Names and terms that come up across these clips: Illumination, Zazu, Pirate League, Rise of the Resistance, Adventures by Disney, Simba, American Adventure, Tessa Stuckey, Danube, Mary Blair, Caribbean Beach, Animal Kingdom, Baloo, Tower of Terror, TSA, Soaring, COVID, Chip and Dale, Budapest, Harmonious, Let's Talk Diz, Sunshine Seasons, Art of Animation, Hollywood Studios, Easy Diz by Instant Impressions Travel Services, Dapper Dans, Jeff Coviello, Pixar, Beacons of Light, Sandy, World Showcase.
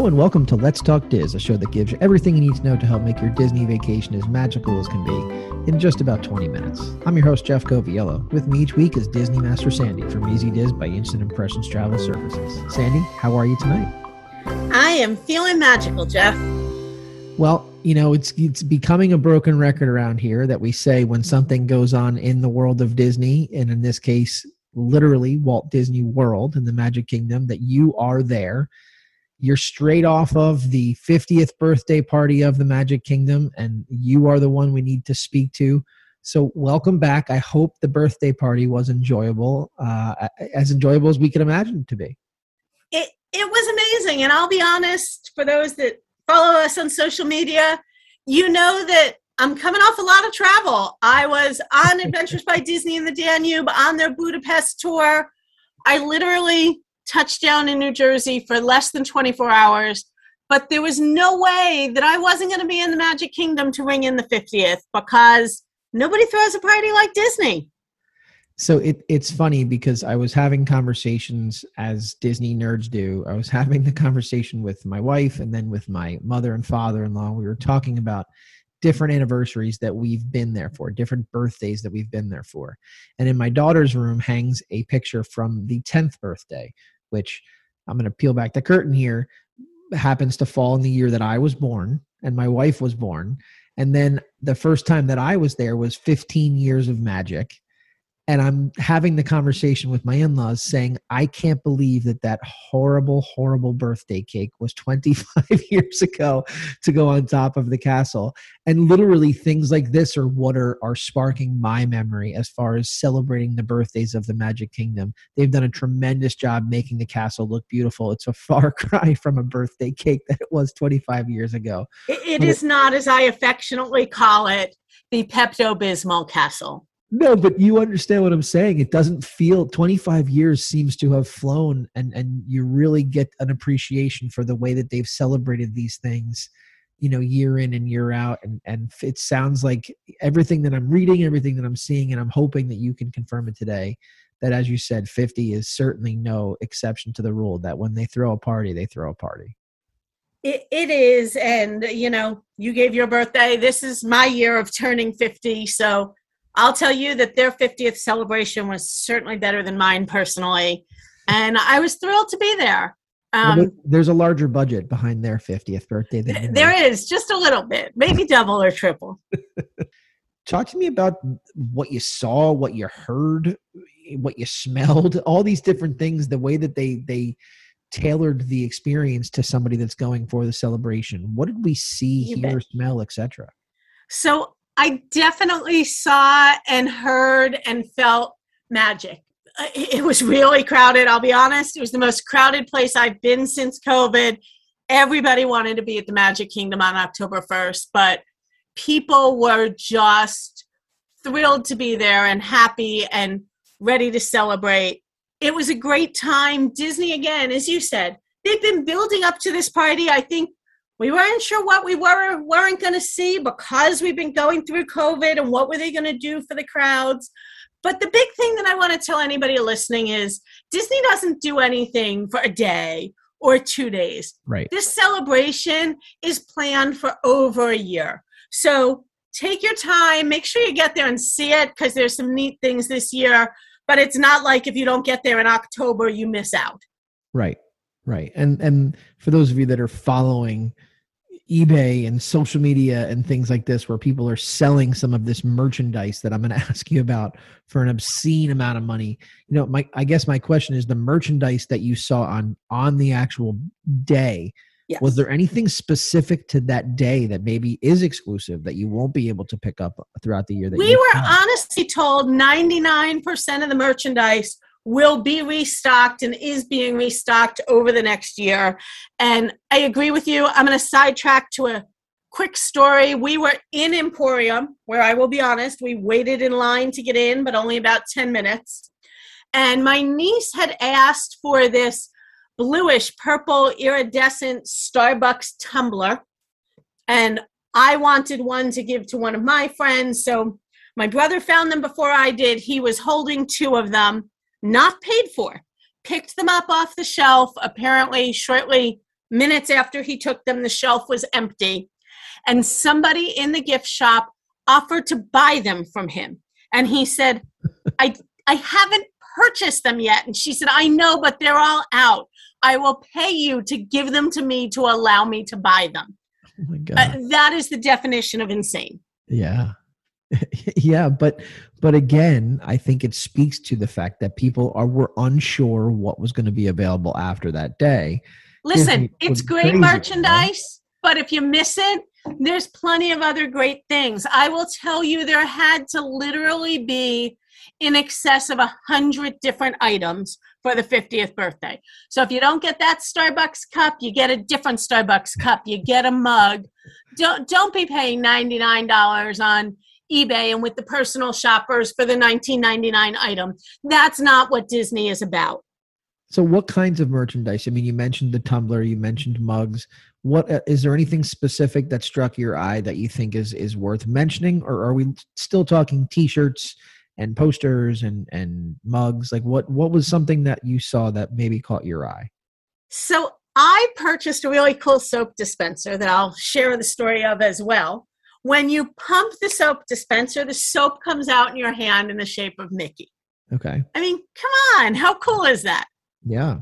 Hello and welcome to Let's Talk Diz, a show that gives you everything you need to know to help make your Disney vacation as magical as can be in just about 20 minutes. I'm your host, Jeff Coviello. With me each week is Disney Master Sandy from Easy Diz by Instant Impressions Travel Services. Sandy, how are you tonight? I am feeling magical, Jeff. Well, you know, it's becoming a broken record around here that we say when something goes on in the world of Disney, and in this case, literally Walt Disney World in the Magic Kingdom, that you are there. You're straight off of the 50th birthday party of the Magic Kingdom, and you are the one we need to speak to. So welcome back. I hope the birthday party was enjoyable, as enjoyable as we could imagine it to be. It was amazing, and I'll be honest, for those that follow us on social media, you know that I'm coming off a lot of travel. I was on Adventures by Disney in the Danube, on their Budapest tour. I literally touched down in New Jersey for less than 24 hours, but there was no way that I wasn't going to be in the Magic Kingdom to ring in the 50th, because nobody throws a party like Disney. So it's funny because I was having conversations, as Disney nerds do. I was having the conversation with my wife and then with my mother and father-in-law. We were talking about different anniversaries that we've been there for, different birthdays that we've been there for. And in my daughter's room hangs a picture from the 10th birthday, which, I'm going to peel back the curtain here, happens to fall in the year that I was born and my wife was born. And then the first time that I was there was 15 years of magic. And I'm having the conversation with my in-laws saying, I can't believe that horrible, horrible birthday cake was 25 years ago to go on top of the castle. And literally things like this are what are sparking my memory as far as celebrating the birthdays of the Magic Kingdom. They've done a tremendous job making the castle look beautiful. It's a far cry from a birthday cake that it was 25 years ago. It is not, as I affectionately call it, the Pepto-Bismol castle. No, but you understand what I'm saying. It doesn't feel, 25 years seems to have flown, and you really get an appreciation for the way that they've celebrated these things, you know, year in and year out. And it sounds like everything that I'm reading, everything that I'm seeing, and I'm hoping that you can confirm it today, that as you said, 50 is certainly no exception to the rule, that when they throw a party, they throw a party. It is. And, you know, you gave your birthday. This is my year of turning 50. So I'll tell you that their 50th celebration was certainly better than mine personally. And I was thrilled to be there. There's a larger budget behind their 50th birthday than mine. There is, just a little bit, maybe double or triple. Talk to me about what you saw, what you heard, what you smelled, all these different things, the way that they tailored the experience to somebody that's going for the celebration. What did we see, hear, smell, etc.? So I definitely saw and heard and felt magic. It was really crowded, I'll be honest. It was the most crowded place I've been since COVID. Everybody wanted to be at the Magic Kingdom on October 1st, but people were just thrilled to be there and happy and ready to celebrate. It was a great time. Disney, again, as you said, they've been building up to this party. I think we weren't sure what we were or weren't going to see because we've been going through COVID and what were they going to do for the crowds. But the big thing that I want to tell anybody listening is Disney doesn't do anything for a day or 2 days. Right. This celebration is planned for over a year. So take your time, make sure you get there and see it, because there's some neat things this year, but it's not like if you don't get there in October, you miss out. Right. Right. And for those of you that are following eBay and social media and things like this, where people are selling some of this merchandise that I'm going to ask you about for an obscene amount of money. You know, I guess my question is, the merchandise that you saw on the actual day, yes, was there anything specific to that day that maybe is exclusive that you won't be able to pick up throughout the year? We were honestly told 99% of the merchandise will be restocked and is being restocked over the next year. And I agree with you. I'm going to sidetrack to a quick story. We were in Emporium, where I will be honest, we waited in line to get in, but only about 10 minutes. And my niece had asked for this bluish purple iridescent Starbucks tumbler. And I wanted one to give to one of my friends. So my brother found them before I did. He was holding two of them. Not paid for, picked them up off the shelf, apparently shortly Minutes after he took them, the shelf was empty, and somebody in the gift shop offered to buy them from him. And he said, I haven't purchased them yet. And she said, I know, but they're all out. I will pay you to give them to me to allow me to buy them. Oh my God. That is the definition of insane. Yeah. Yeah. But again, I think it speaks to the fact that people were unsure what was going to be available after that day. Listen, it's great merchandise, but if you miss it, there's plenty of other great things. I will tell you, there had to literally be in excess of 100 different items for the 50th birthday. So if you don't get that Starbucks cup, you get a different Starbucks cup. You get a mug. Don't be paying $99 on eBay and with the personal shoppers for the $19.99 item. That's not what Disney is about. So what kinds of merchandise? I mean, you mentioned the tumbler, you mentioned mugs. What is there anything specific that struck your eye that you think is worth mentioning? Or are we still talking T-shirts and posters and mugs? Like what was something that you saw that maybe caught your eye? So I purchased a really cool soap dispenser that I'll share the story of as well. When you pump the soap dispenser, the soap comes out in your hand in the shape of Mickey. Okay. I mean, come on. How cool is that? Yeah.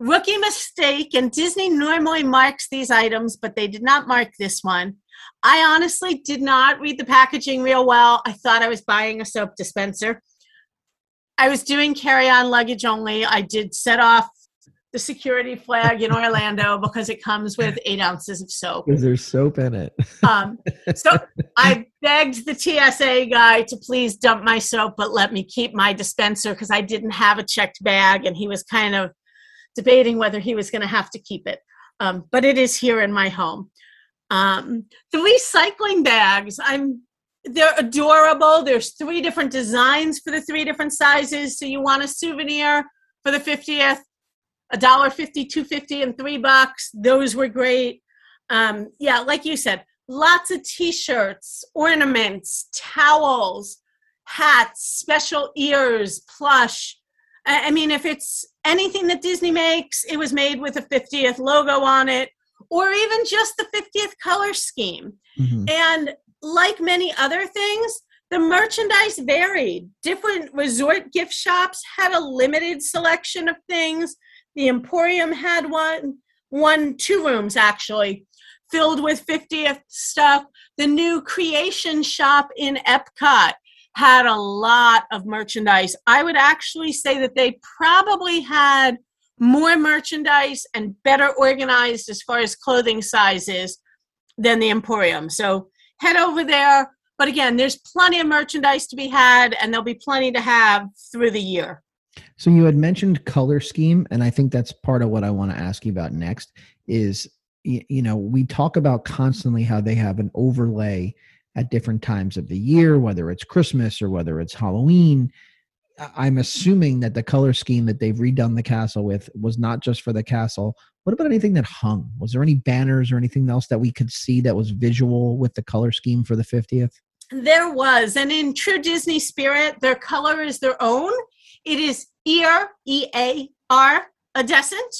Rookie mistake, and Disney normally marks these items, but they did not mark this one. I honestly did not read the packaging real well. I thought I was buying a soap dispenser. I was doing carry-on luggage only. I did set off the security flag in Orlando because it comes with 8 ounces of soap. Because there's soap in it. So I begged the TSA guy to please dump my soap, but let me keep my dispenser because I didn't have a checked bag, and he was kind of debating whether he was going to have to keep it. But it is here in my home. The recycling bags, they're adorable. There's 3 different designs for the 3 different sizes. So you want a souvenir for the 50th. $1.50, $2.50, and $3. Those were great. Yeah, like you said, lots of T-shirts, ornaments, towels, hats, special ears, plush. I mean, if it's anything that Disney makes, it was made with a 50th logo on it, or even just the 50th color scheme. Mm-hmm. And like many other things, the merchandise varied. Different resort gift shops had a limited selection of things. The Emporium had two rooms actually, filled with 50th stuff. The new Creation shop in Epcot had a lot of merchandise. I would actually say that they probably had more merchandise and better organized as far as clothing sizes than the Emporium. So head over there. But again, there's plenty of merchandise to be had, and there'll be plenty to have through the year. So you had mentioned color scheme, and I think that's part of what I want to ask you about next is, you know, we talk about constantly how they have an overlay at different times of the year, whether it's Christmas or whether it's Halloween. I'm assuming that the color scheme that they've redone the castle with was not just for the castle. What about anything that hung? Was there any banners or anything else that we could see that was visual with the color scheme for the 50th? There was, and in true Disney spirit, their color is their own. It is ear, E-A-R, iridescent.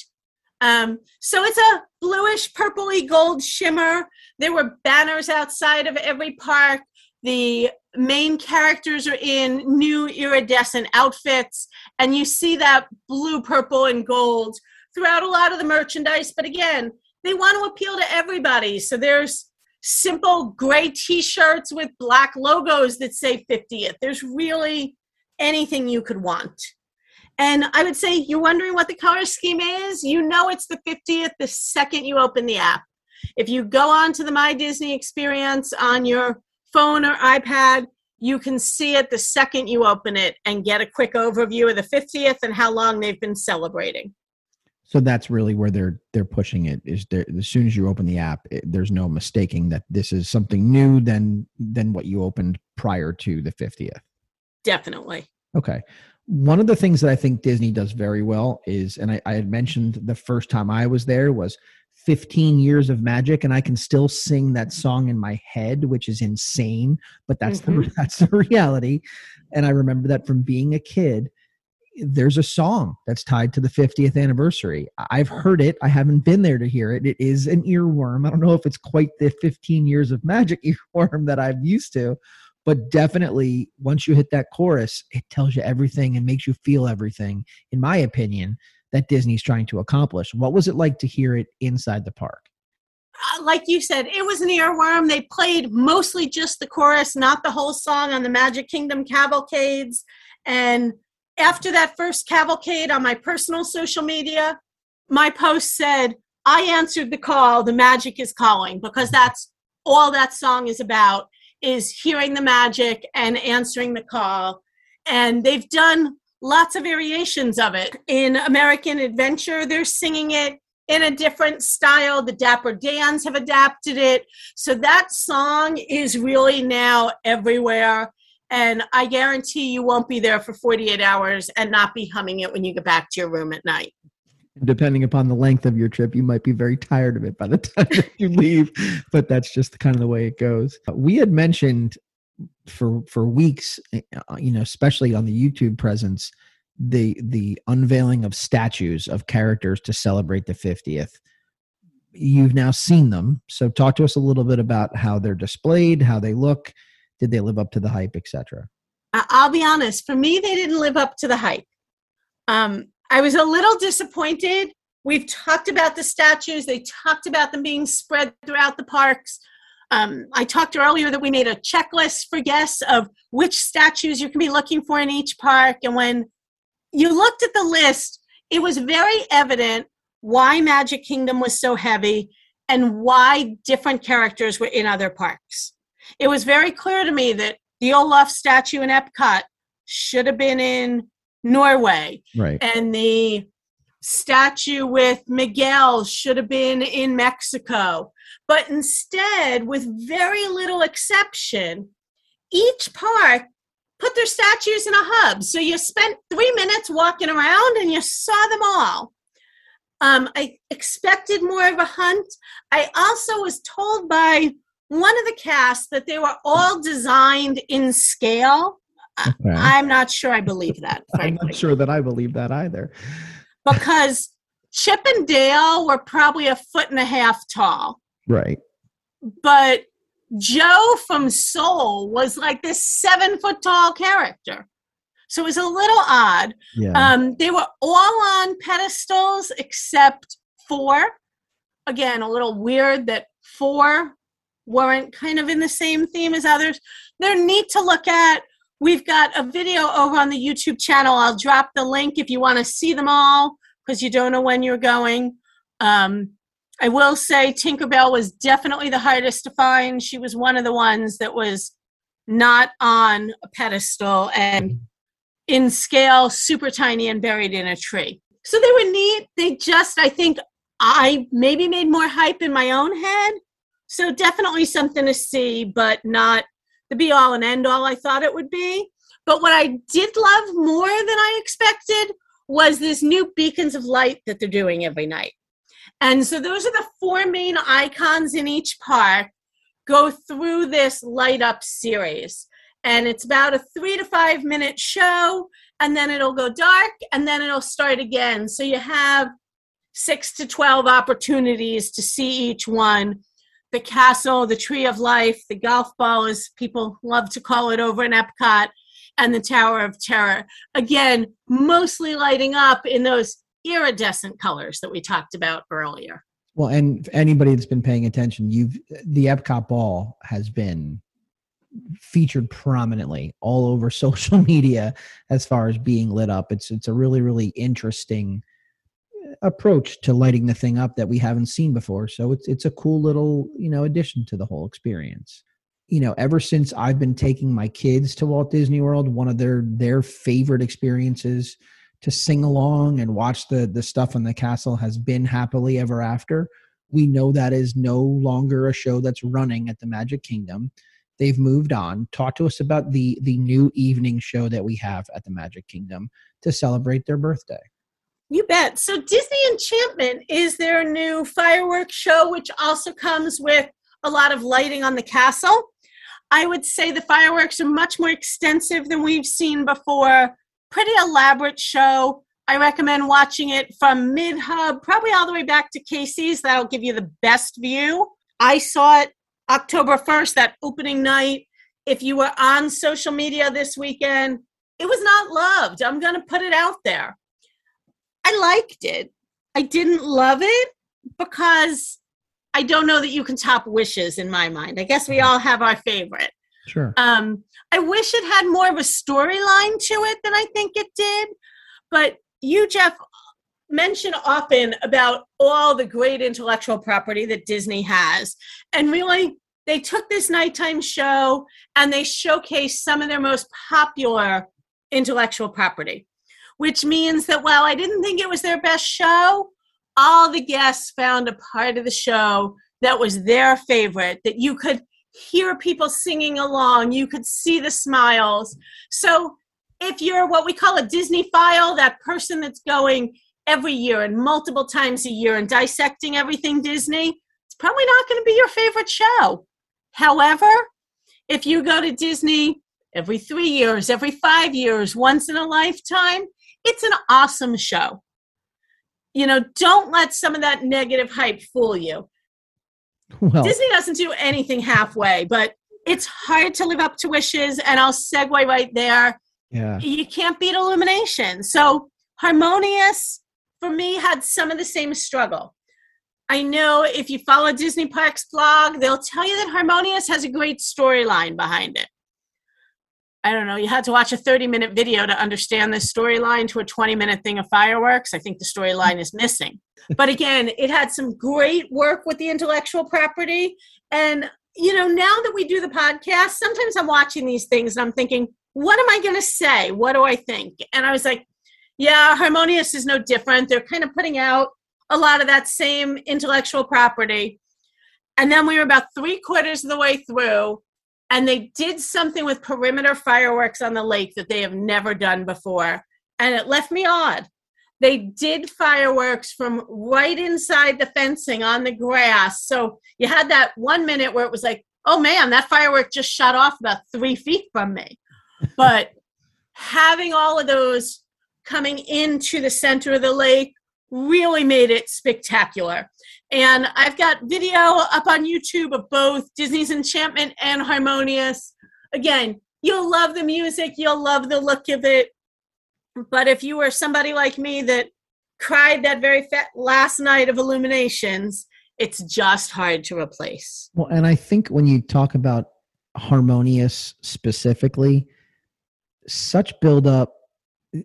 So it's a bluish, purpley gold shimmer. There were banners outside of every park. The main characters are in new iridescent outfits, and you see that blue, purple, and gold throughout a lot of the merchandise. But again, they want to appeal to everybody. So there's simple gray T-shirts with black logos that say 50th. There's really anything you could want. And I would say, you're wondering what the color scheme is? You know it's the 50th the second you open the app. If you go on to the My Disney Experience on your phone or iPad, you can see it the second you open it and get a quick overview of the 50th and how long they've been celebrating. So that's really where they're pushing it. Is there, as soon as you open the app, there's no mistaking that this is something new than what you opened prior to the 50th. Definitely. Okay. One of the things that I think Disney does very well is, and I had mentioned the first time I was there was 15 years of magic, and I can still sing that song in my head, which is insane, but that's the reality. And I remember that from being a kid. there's a song that's tied to the 50th anniversary. I've heard it. I haven't been there to hear it. It is an earworm. I don't know if it's quite the 15 years of magic earworm that I'm used to, but definitely once you hit that chorus, it tells you everything and makes you feel everything, in my opinion, that Disney's trying to accomplish. What was it like to hear it inside the park? Like you said, it was an earworm. They played mostly just the chorus, not the whole song on the Magic Kingdom cavalcades. And after that first cavalcade on my personal social media, my post said, I answered the call, the magic is calling, because that's all that song is about, is hearing the magic and answering the call. And they've done lots of variations of it. In American Adventure, they're singing it in a different style. The Dapper Dans have adapted it. So that song is really now everywhere. And I guarantee you won't be there for 48 hours and not be humming it when you get back to your room at night. Depending upon the length of your trip, you might be very tired of it by the time that you leave, but that's just kind of the way it goes. We had mentioned for weeks, you know, especially on the YouTube presence, the unveiling of statues of characters to celebrate the 50th. You've now seen them. So talk to us a little bit about how they're displayed, how they look. Did they live up to the hype, et cetera? I'll be honest. For me, they didn't live up to the hype. I was a little disappointed. We've talked about the statues. They talked about them being spread throughout the parks. I talked earlier that we made a checklist for guests of which statues you can be looking for in each park. And when you looked at the list, it was very evident why Magic Kingdom was so heavy and why different characters were in other parks. It was very clear to me that the Olaf statue in Epcot should have been in Norway. Right. And the statue with Miguel should have been in Mexico. But instead, with very little exception, each park put their statues in a hub. So you spent 3 minutes walking around and you saw them all. I expected more of a hunt. I also was told by one of the cast that they were all designed in scale. Okay. I'm not sure I believe that, frankly. I'm not sure that I believe that either. Because Chip and Dale were probably 1.5 feet tall. Right. But Joe from Soul was like this 7 foot tall character. So it was a little odd. Yeah. They were all on pedestals except 4. Again, a little weird that 4 weren't kind of in the same theme as others. They're neat to look at. We've got a video over on the YouTube channel. I'll drop the link if you want to see them all, because you don't know when you're going. I will say Tinkerbell was definitely the hardest to find. She was one of the ones that was not on a pedestal and in scale, super tiny and buried in a tree. So they were neat. They just, I think I maybe made more hype in my own head. So definitely something to see, but not the be all and end all I thought it would be. But what I did love more than I expected was this new Beacons of Light that they're doing every night. And so those are the 4 main icons in each park go through this light up series. And it's about a 3 to 5 minute show, and then it'll go dark, and then it'll start again. So you have 6 to 12 opportunities to see each one. The castle, the Tree of Life, the golf ball, as people love to call it over in Epcot, and the Tower of Terror. Again, mostly lighting up in those iridescent colors that we talked about earlier. Well, and anybody that's been paying attention, the Epcot ball has been featured prominently all over social media as far as being lit up. It's a really, really interesting approach to lighting the thing up that we haven't seen before. So it's a cool little, you know, addition to the whole experience. You know, ever since I've been taking my kids to Walt Disney World, one of their favorite experiences to sing along and watch the stuff on the castle has been Happily Ever After. We know that is no longer a show that's running at the Magic Kingdom. They've moved on. Talk to us about the new evening show that we have at the Magic Kingdom to celebrate their birthday. You bet. So Disney Enchantment is their new fireworks show, which also comes with a lot of lighting on the castle. I would say the fireworks are much more extensive than we've seen before, pretty elaborate show. I recommend watching it from mid-hub, probably all the way back to Casey's. That'll give you the best view. I saw it October 1st, that opening night. If you were on social media this weekend, it was not loved. I'm going to put it out there. I liked it. I didn't love it because I don't know that you can top Wishes in my mind. I guess we all have our favorite. Sure. I wish it had more of a storyline to it than I think it did. But you, Jeff, mention often about all the great intellectual property that Disney has. And really, they took this nighttime show and they showcased some of their most popular intellectual property, which means that while I didn't think it was their best show, all the guests found a part of the show that was their favorite, that you could hear people singing along, you could see the smiles. So if you're what we call a Disney-phile, that person that's going every year and multiple times a year and dissecting everything Disney, it's probably not going to be your favorite show. However, if you go to Disney every 3 years, every 5 years, once in a lifetime, it's an awesome show. You know, don't let some of that negative hype fool you. Well, Disney doesn't do anything halfway, but it's hard to live up to Wishes, and I'll segue right there. Yeah. You can't beat Illumination. So Harmonious, for me, had some of the same struggle. I know if you follow Disney Parks blog, they'll tell you that Harmonious has a great storyline behind it. I don't know, you had to watch a 30-minute video to understand this storyline to a 20-minute thing of fireworks. I think the storyline is missing. But again, it had some great work with the intellectual property. And, you know, now that we do the podcast, sometimes I'm watching these things and I'm thinking, what am I going to say? What do I think? And I was like, yeah, Harmonious is no different. They're kind of putting out a lot of that same intellectual property. And then we were about 3/4 of the way through, and they did something with perimeter fireworks on the lake that they have never done before. And it left me awed. They did fireworks from right inside the fencing on the grass. So you had that 1 minute where it was like, oh man, that firework just shot off about 3 feet from me. But having all of those coming into the center of the lake really made it spectacular. And I've got video up on YouTube of both Disney's Enchantment and Harmonious. Again, you'll love the music, you'll love the look of it. But if you were somebody like me that cried that very last night of Illuminations, it's just hard to replace. Well, and I think when you talk about Harmonious specifically, such buildup,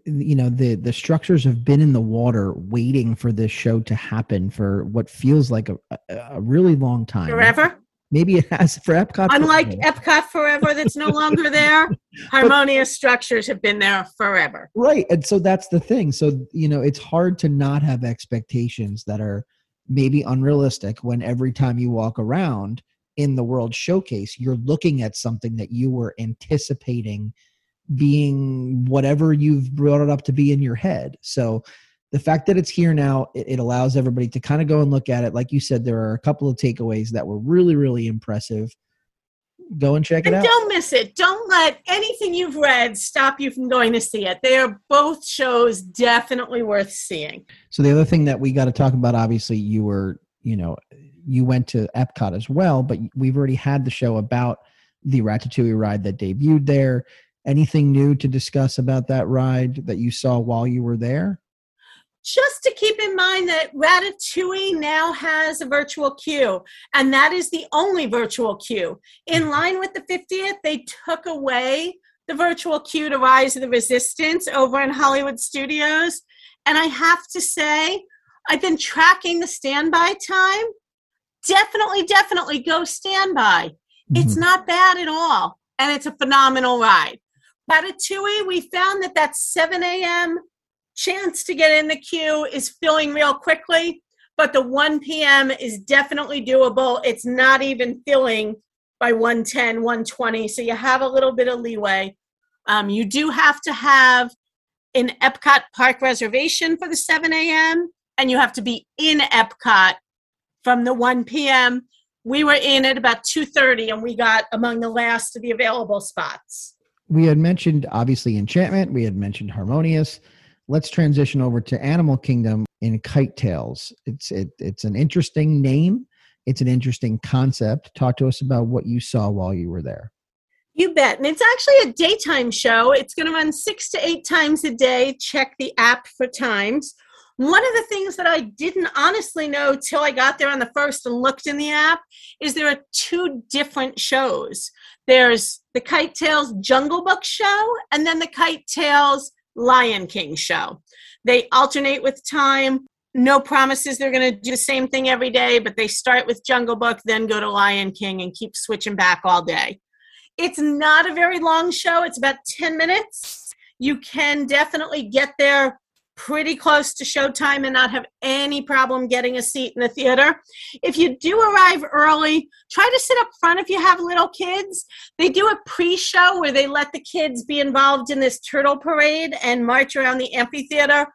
you know, the structures have been in the water waiting for this show to happen for what feels like a really long time. Forever? Maybe it has for Epcot. Unlike forever. Epcot Forever that's no longer there, Harmonious structures have been there forever. Right. And so that's the thing. So, you know, it's hard to not have expectations that are maybe unrealistic when every time you walk around in the World Showcase, you're looking at something that you were anticipating being whatever you've brought it up to be in your head. So the fact that it's here now, it allows everybody to kind of go and look at it. Like you said, there are a couple of takeaways that were really, really impressive. Go and check it out. Don't miss it. Don't let anything you've read stop you from going to see it. They are both shows definitely worth seeing. So the other thing that we got to talk about, obviously you went to Epcot as well, but we've already had the show about the Ratatouille ride that debuted there. Anything new to discuss about that ride that you saw while you were there? Just to keep in mind that Ratatouille now has a virtual queue, and that is the only virtual queue. In line with the 50th, they took away the virtual queue to Rise of the Resistance over in Hollywood Studios. And I have to say, I've been tracking the standby time. Definitely go standby. Mm-hmm. It's not bad at all, and it's a phenomenal ride. Ratatouille, we found that 7 a.m. chance to get in the queue is filling real quickly, but the 1 p.m. is definitely doable. It's not even filling by 1:10, 1:20, so you have a little bit of leeway. You do have to have an Epcot Park reservation for the 7 a.m., and you have to be in Epcot from the 1 p.m. We were in at about 2:30, and we got among the last of the available spots. we had mentioned, obviously, Enchantment. We had mentioned Harmonious. Let's transition over to Animal Kingdom in Kite Tales. It's an interesting name. It's an interesting concept. Talk to us about what you saw while you were there. You bet. And it's actually a daytime show. It's going to run 6 to 8 times a day. Check the app for times. One of the things that I didn't honestly know till I got there on the first and looked in the app is there are two different shows. There's the Kite Tales Jungle Book show and then the Kite Tales Lion King show. They alternate with time. No promises they're going to do the same thing every day, but they start with Jungle Book, then go to Lion King and keep switching back all day. It's not a very long show. It's about 10 minutes. You can definitely get there pretty close to showtime and not have any problem getting a seat in the theater. If you do arrive early, try to sit up front if you have little kids. They do a pre-show where they let the kids be involved in this turtle parade and march around the amphitheater. A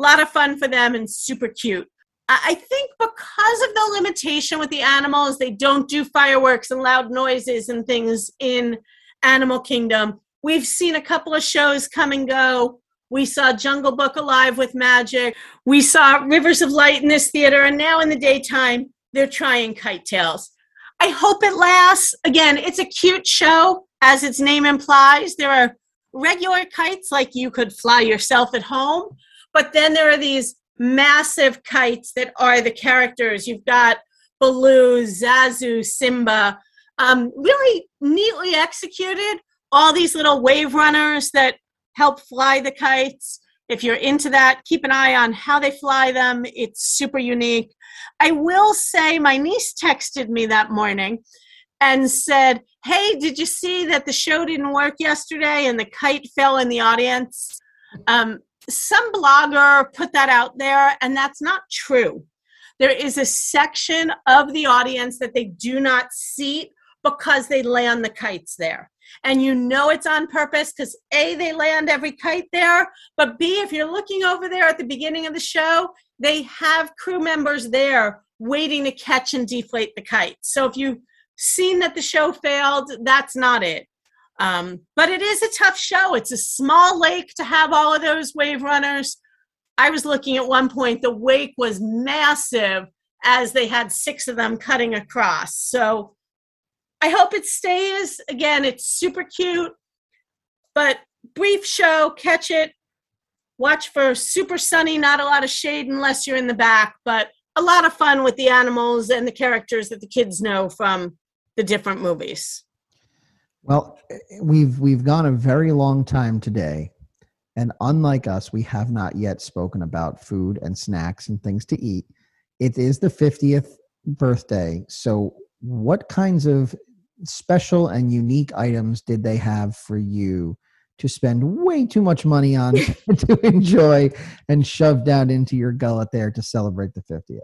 lot of fun for them and super cute. I think because of the limitation with the animals, they don't do fireworks and loud noises and things in Animal Kingdom. We've seen a couple of shows come and go. We saw Jungle Book Alive with Magic. We saw Rivers of Light in this theater. And now in the daytime, they're trying Kite Tales. I hope it lasts. Again, it's a cute show, as its name implies. There are regular kites, like you could fly yourself at home. But then there are these massive kites that are the characters. You've got Baloo, Zazu, Simba. Really neatly executed. All these little wave runners that help fly the kites. If you're into that, keep an eye on how they fly them. It's super unique. I will say my niece texted me that morning and said, hey, did you see that the show didn't work yesterday and the kite fell in the audience? Some blogger put that out there, and that's not true. There is a section of the audience that they do not seat because they land the kites there. And you know it's on purpose because A, they land every kite there, but B, if you're looking over there at the beginning of the show, they have crew members there waiting to catch and deflate the kite. So if you've seen that the show failed, that's not it. But it is a tough show. It's a small lake to have all of those wave runners. I was looking at one point, the wake was massive as they had 6 of them cutting across. So I hope it stays. Again, it's super cute, but brief show, catch it. Watch for super sunny, not a lot of shade unless you're in the back, but a lot of fun with the animals and the characters that the kids know from the different movies. Well, we've gone a very long time today, and unlike us, we have not yet spoken about food and snacks and things to eat. It is the 50th birthday, so what kinds of special and unique items did they have for you to spend way too much money on to enjoy and shove down into your gullet there to celebrate the 50th?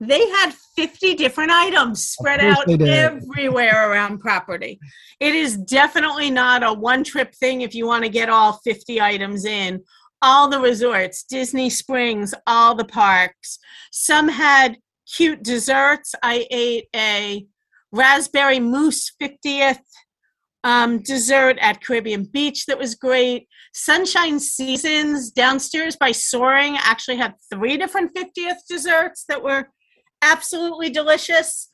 They had 50 different items spread out everywhere around property. It is definitely not a one-trip thing if you want to get all 50 items in. All the resorts, Disney Springs, all the parks. Some had cute desserts. I ate a raspberry mousse 50th dessert at Caribbean Beach that was great. Sunshine Seasons downstairs by Soaring actually had 3 different 50th desserts that were absolutely delicious.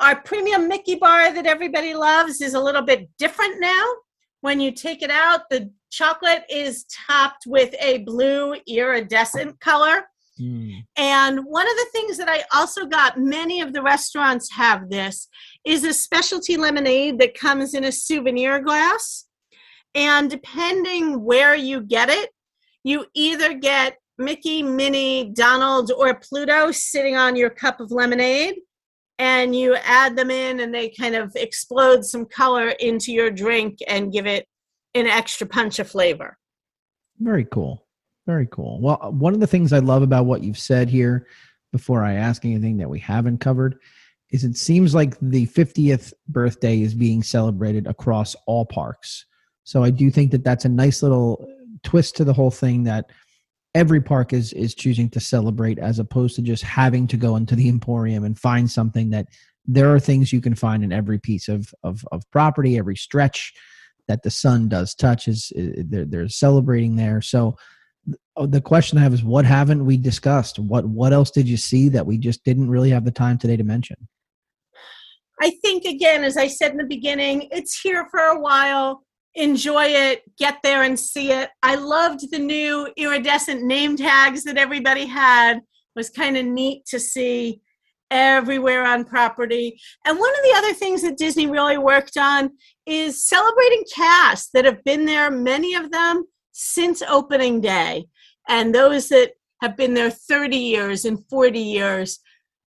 Our premium Mickey bar that everybody loves is a little bit different now. When you take it out, the chocolate is topped with a blue iridescent color. And one of the things that I also got, many of the restaurants have this, is a specialty lemonade that comes in a souvenir glass. And depending where you get it, you either get Mickey, Minnie, Donald, or Pluto sitting on your cup of lemonade, and you add them in and they kind of explode some color into your drink and give it an extra punch of flavor. Very cool. Very cool. Well, one of the things I love about what you've said here, before I ask anything that we haven't covered, is it seems like the 50th birthday is being celebrated across all parks. So I do think that that's a nice little twist to the whole thing, that every park is choosing to celebrate as opposed to just having to go into the Emporium and find something. That there are things you can find in every piece of property, every stretch that the sun does touch is they're celebrating there. So the question I have is, what haven't we discussed? What else did you see that we just didn't really have the time today to mention? I think, again, as I said in the beginning, it's here for a while. Enjoy it. Get there and see it. I loved the new iridescent name tags that everybody had. It was kind of neat to see everywhere on property. And one of the other things that Disney really worked on is celebrating casts that have been there, many of them, since opening day. And those that have been there 30 years and 40 years,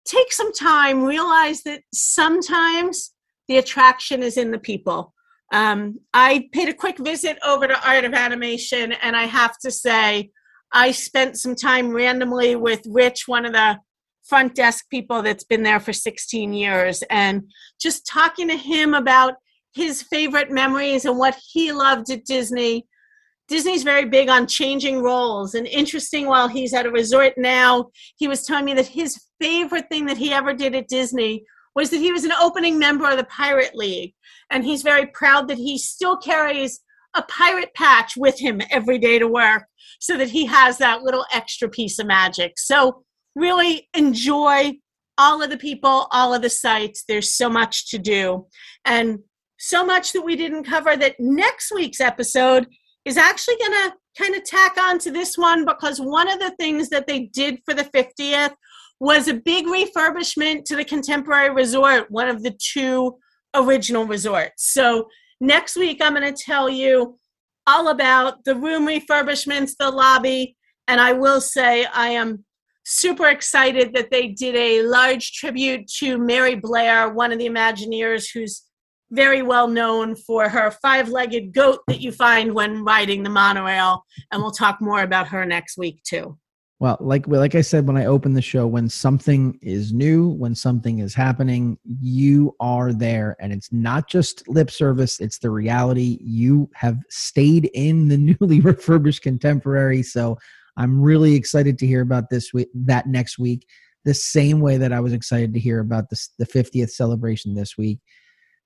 take some time, realize that sometimes the attraction is in the people. I paid a quick visit over to Art of Animation, and I have to say, I spent some time randomly with Rich, one of the front desk people that's been there for 16 years, and just talking to him about his favorite memories and what he loved at Disney. Disney's very big on changing roles, and interesting, while he's at a resort now, he was telling me that his favorite thing that he ever did at Disney was that he was an opening member of the Pirate League, and he's very proud that he still carries a pirate patch with him every day to work so that he has that little extra piece of magic. So really enjoy all of the people, all of the sites. There's so much to do, and so much that we didn't cover that next week's episode is actually going to kind of tack on to this one, because one of the things that they did for the 50th was a big refurbishment to the Contemporary Resort, one of the two original resorts. So next week, I'm going to tell you all about the room refurbishments, the lobby, and I will say I am super excited that they did a large tribute to Mary Blair, one of the Imagineers, who's very well known for her five-legged goat that you find when riding the monorail. And we'll talk more about her next week too. Well, like I said, when I opened the show, when something is new, when something is happening, you are there. And it's not just lip service. It's the reality. You have stayed in the newly refurbished Contemporary. So I'm really excited to hear about this week, that next week, the same way that I was excited to hear about this, the 50th celebration this week.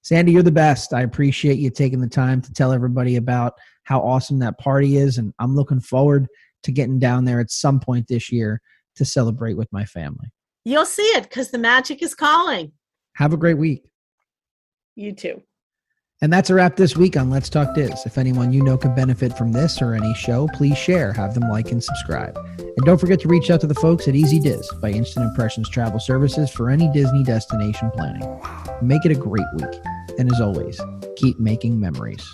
Sandy, you're the best. I appreciate you taking the time to tell everybody about how awesome that party is. And I'm looking forward to getting down there at some point this year to celebrate with my family. You'll see it, because the magic is calling. Have a great week. You too. And that's a wrap this week on Let's Talk Diz. If anyone you know could benefit from this or any show, please share, have them like, and subscribe. And don't forget to reach out to the folks at Easy Diz by Instant Impressions Travel Services for any Disney destination planning. Make it a great week. And as always, keep making memories.